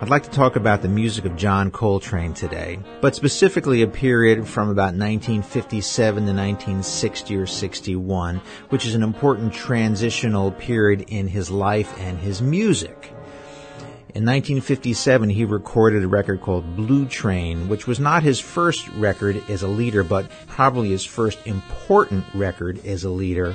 I'd like to talk about the music of John Coltrane today, but specifically a period from about 1957 to 1960 or 61, which is an important transitional period in his life and his music. In 1957, he recorded a record called Blue Train, which was not his first record as a leader, but probably his first important record as a leader.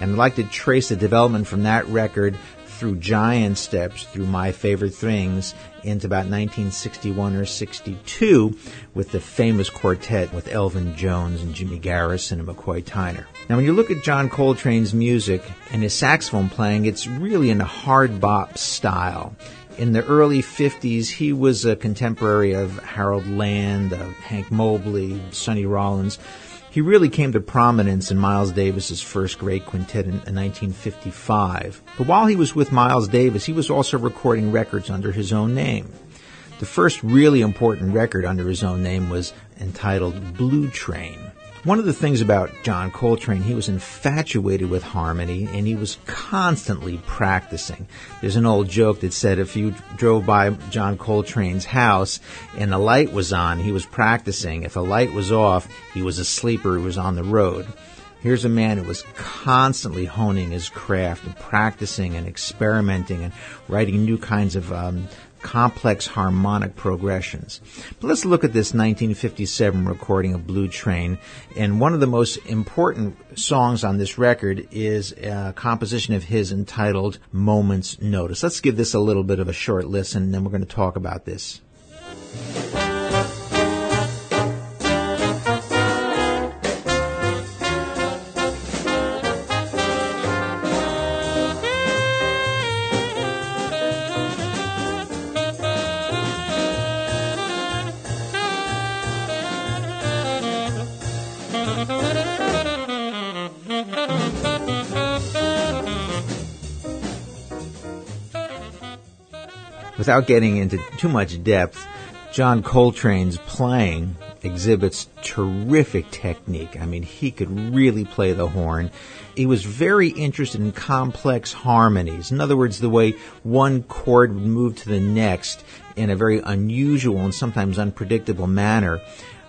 And I'd like to trace the development from that record through Giant Steps, through My Favorite Things, into about 1961 or 62 with the famous quartet with Elvin Jones and Jimmy Garrison and McCoy Tyner. Now, when you look at John Coltrane's music and his saxophone playing, it's really in a hard bop style. In the early 50s, he was a contemporary of Harold Land, of Hank Mobley, Sonny Rollins. He really came to prominence in Miles Davis's first great quintet in 1955. But while he was with Miles Davis, he was also recording records under his own name. The first really important record under his own name was entitled Blue Train. One of the things about John Coltrane, he was infatuated with harmony, and he was constantly practicing. There's an old joke that said if you drove by John Coltrane's house and the light was on, he was practicing. If the light was off, he was asleep or he was on the road. Here's a man who was constantly honing his craft and practicing and experimenting and writing new kinds of complex harmonic progressions. But let's look at this 1957 recording of Blue Train, and one of the most important songs on this record is a composition of his entitled Moments Notice. Let's give this a little bit of a short listen, and then we're going to talk about this. Without getting into too much depth, John Coltrane's playing exhibits terrific technique. I mean, he could really play the horn. He was very interested in complex harmonies. In other words, the way one chord would move to the next in a very unusual and sometimes unpredictable manner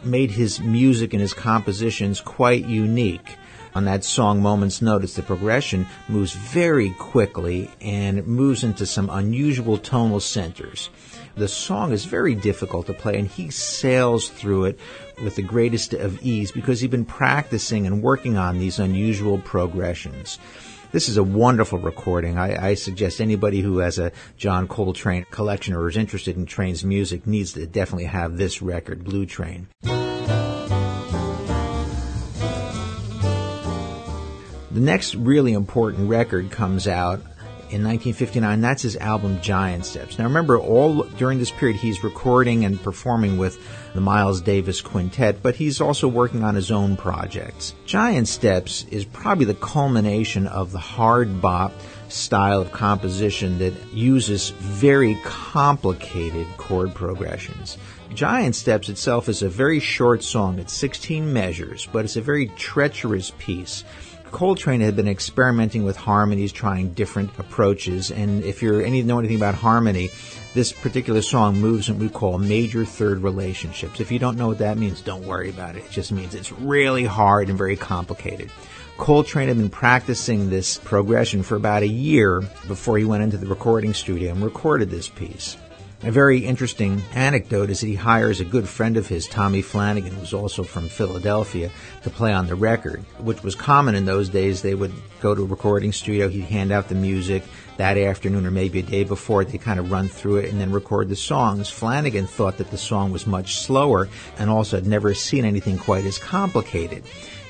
made his music and his compositions quite unique. On that song, Moments Notice, the progression moves very quickly and it moves into some unusual tonal centers. The song is very difficult to play, and he sails through it with the greatest of ease because he'd been practicing and working on these unusual progressions. This is a wonderful recording. I suggest anybody who has a John Coltrane collection or is interested in Train's music needs to definitely have this record, Blue Train. The next really important record comes out in 1959. That's his album Giant Steps. Now remember, all during this period he's recording and performing with the Miles Davis Quintet, but he's also working on his own projects. Giant Steps is probably the culmination of the hard bop style of composition that uses very complicated chord progressions. Giant Steps itself is a very short song. It's 16 measures, but it's a very treacherous piece. Coltrane had been experimenting with harmonies, trying different approaches, and if you know anything about harmony, this particular song moves in what we call major third relationships. If you don't know what that means, don't worry about it. It just means it's really hard and very complicated. Coltrane had been practicing this progression for about a year before he went into the recording studio and recorded this piece. A very interesting anecdote is that he hires a good friend of his, Tommy Flanagan, who's also from Philadelphia, to play on the record, which was common in those days. They would go to a recording studio, he'd hand out the music that afternoon or maybe a day before, they kind of run through it and then record the songs. Flanagan thought that the song was much slower and also had never seen anything quite as complicated.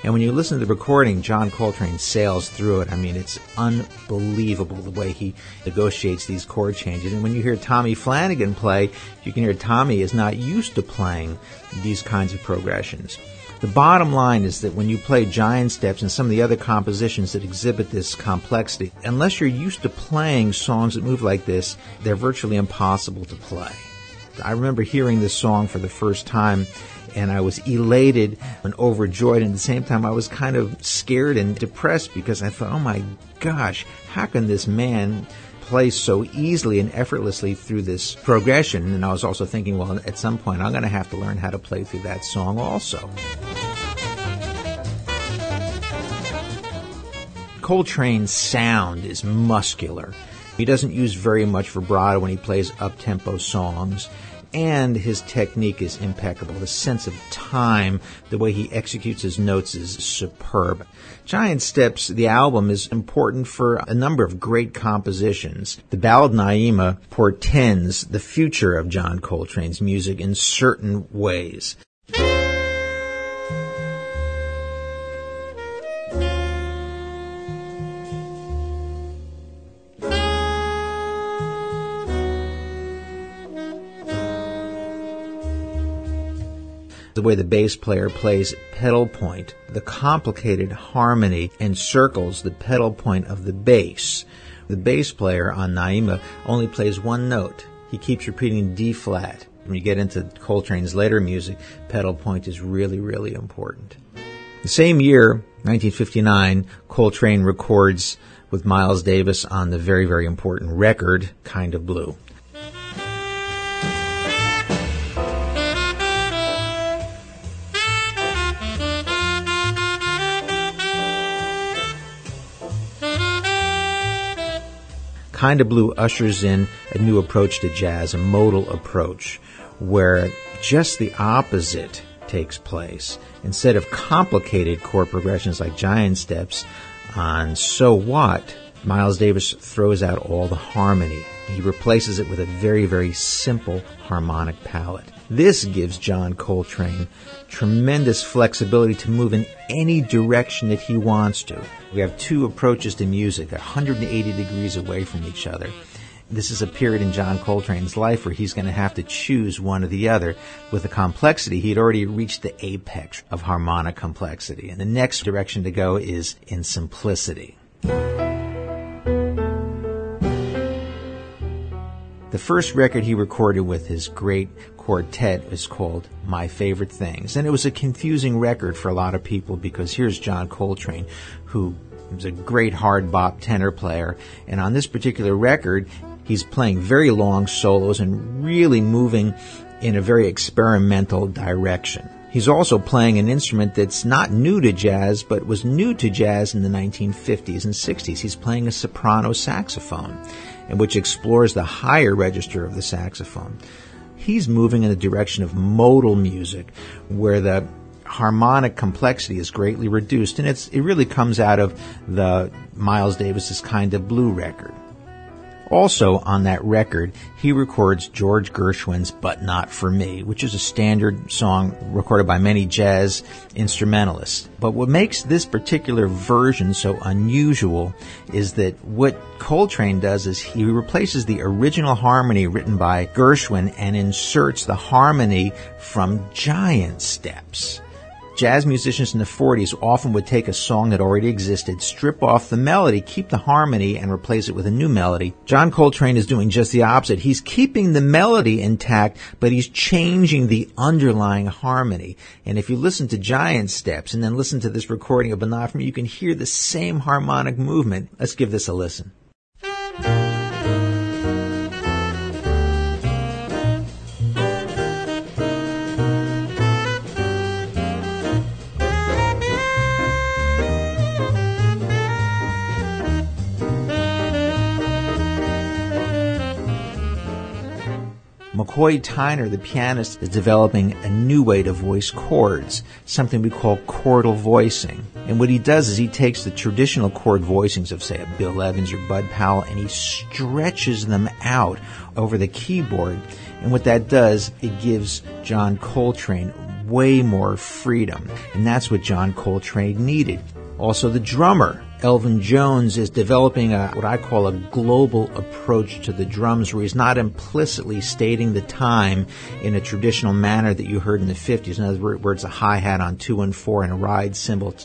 And when you listen to the recording, John Coltrane sails through it. I mean, it's unbelievable the way he negotiates these chord changes. And when you hear Tommy Flanagan play, you can hear Tommy is not used to playing these kinds of progressions. The bottom line is that when you play Giant Steps and some of the other compositions that exhibit this complexity, unless you're used to playing songs that move like this, they're virtually impossible to play. I remember hearing this song for the first time, and I was elated and overjoyed, and at the same time I was kind of scared and depressed because I thought, oh my gosh, how can this man play so easily and effortlessly through this progression? And I was also thinking, well, at some point I'm going to have to learn how to play through that song also. Coltrane's sound is muscular. He doesn't use very much vibrato when he plays up-tempo songs, and his technique is impeccable. The sense of time, the way he executes his notes is superb. Giant Steps, the album, is important for a number of great compositions. The ballad Naima portends the future of John Coltrane's music in certain ways. The way the bass player plays pedal point, the complicated harmony encircles the pedal point of the bass. The bass player on Naima only plays one note. He keeps repeating D flat. When you get into Coltrane's later music, pedal point is really, really important. The same year, 1959, Coltrane records with Miles Davis on the very, very important record, Kind of Blue. Kind of Blue ushers in a new approach to jazz, a modal approach, where just the opposite takes place. Instead of complicated chord progressions like Giant Steps on So What, Miles Davis throws out all the harmony. He replaces it with a very, very simple harmonic palette. This gives John Coltrane tremendous flexibility to move in any direction that he wants to. We have two approaches to music, 180 degrees away from each other. This is a period in John Coltrane's life where he's going to have to choose one or the other. With the complexity, he'd already reached the apex of harmonic complexity, and the next direction to go is in simplicity. The first record he recorded with his great quartet was called My Favorite Things. And it was a confusing record for a lot of people because here's John Coltrane, who was a great hard bop tenor player. And on this particular record, he's playing very long solos and really moving in a very experimental direction. He's also playing an instrument that's not new to jazz, but was new to jazz in the 1950s and 60s. He's playing a soprano saxophone, and which explores the higher register of the saxophone. He's moving in the direction of modal music, where the harmonic complexity is greatly reduced, and it really comes out of the Miles Davis's Kind of Blue record. Also on that record, he records George Gershwin's But Not For Me, which is a standard song recorded by many jazz instrumentalists. But what makes this particular version so unusual is that what Coltrane does is he replaces the original harmony written by Gershwin and inserts the harmony from Giant Steps. Jazz musicians in the 40s often would take a song that already existed, strip off the melody, keep the harmony, and replace it with a new melody. John Coltrane is doing just the opposite. He's keeping the melody intact, but he's changing the underlying harmony. And if you listen to Giant Steps and then listen to this recording of But Not For Me, you can hear the same harmonic movement. Let's give this a listen. McCoy Tyner, the pianist, is developing a new way to voice chords, something we call chordal voicing. And what he does is he takes the traditional chord voicings of, say, a Bill Evans or Bud Powell, and he stretches them out over the keyboard. And what that does, it gives John Coltrane way more freedom. And that's what John Coltrane needed. Also the drummer, Elvin Jones is developing what I call a global approach to the drums, where he's not implicitly stating the time in a traditional manner that you heard in the 50s. In other words, a hi-hat on 2 and 4 and a ride cymbal.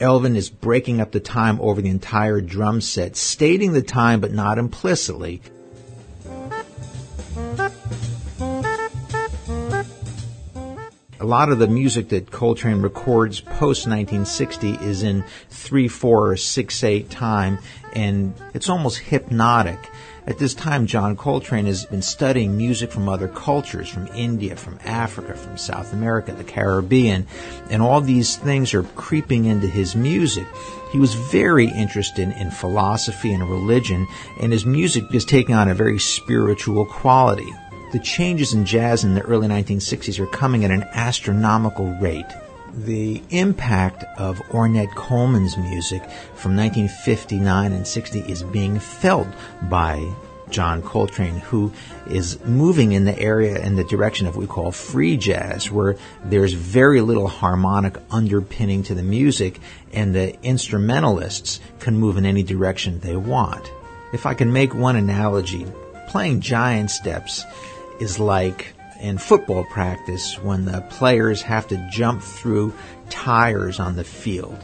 Elvin is breaking up the time over the entire drum set, stating the time but not implicitly. A lot of the music that Coltrane records post-1960 is in 3/4 or 6/8 time, and it's almost hypnotic. At this time, John Coltrane has been studying music from other cultures, from India, from Africa, from South America, the Caribbean, and all these things are creeping into his music. He was very interested in philosophy and religion, and his music is taking on a very spiritual quality. The changes in jazz in the early 1960s are coming at an astronomical rate. The impact of Ornette Coleman's music from 1959 and 60 is being felt by John Coltrane, who is moving in the area in the direction of what we call free jazz, where there's very little harmonic underpinning to the music, and the instrumentalists can move in any direction they want. If I can make one analogy, playing Giant Steps is like in football practice when the players have to jump through tires on the field.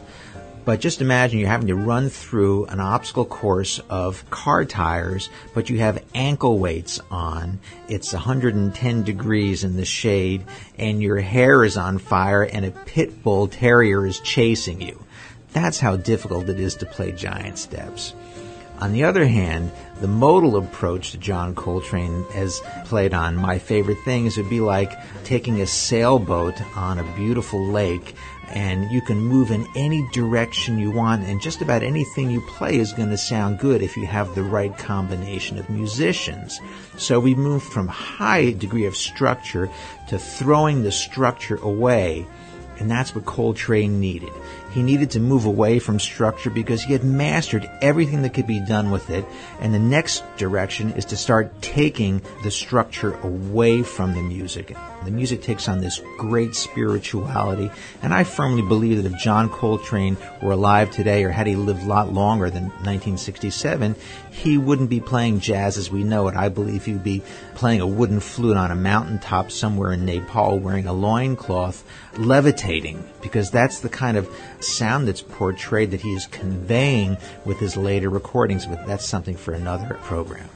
But just imagine you're having to run through an obstacle course of car tires, but you have ankle weights on. It's 110 degrees in the shade, and your hair is on fire, and a pit bull terrier is chasing you. That's how difficult it is to play Giant Steps. On the other hand, the modal approach that John Coltrane has played on My Favorite Things would be like taking a sailboat on a beautiful lake, and you can move in any direction you want, and just about anything you play is going to sound good if you have the right combination of musicians. So we move from high degree of structure to throwing the structure away, and that's what Coltrane needed. He needed to move away from structure because he had mastered everything that could be done with it, and the next direction is to start taking the structure away from the music. The music takes on this great spirituality, and I firmly believe that if John Coltrane were alive today, or had he lived a lot longer than 1967, he wouldn't be playing jazz as we know it. I believe he'd be playing a wooden flute on a mountaintop somewhere in Nepal, wearing a loincloth, levitating, because that's the kind of sound that's portrayed that he is conveying with his later recordings, but that's something for another program.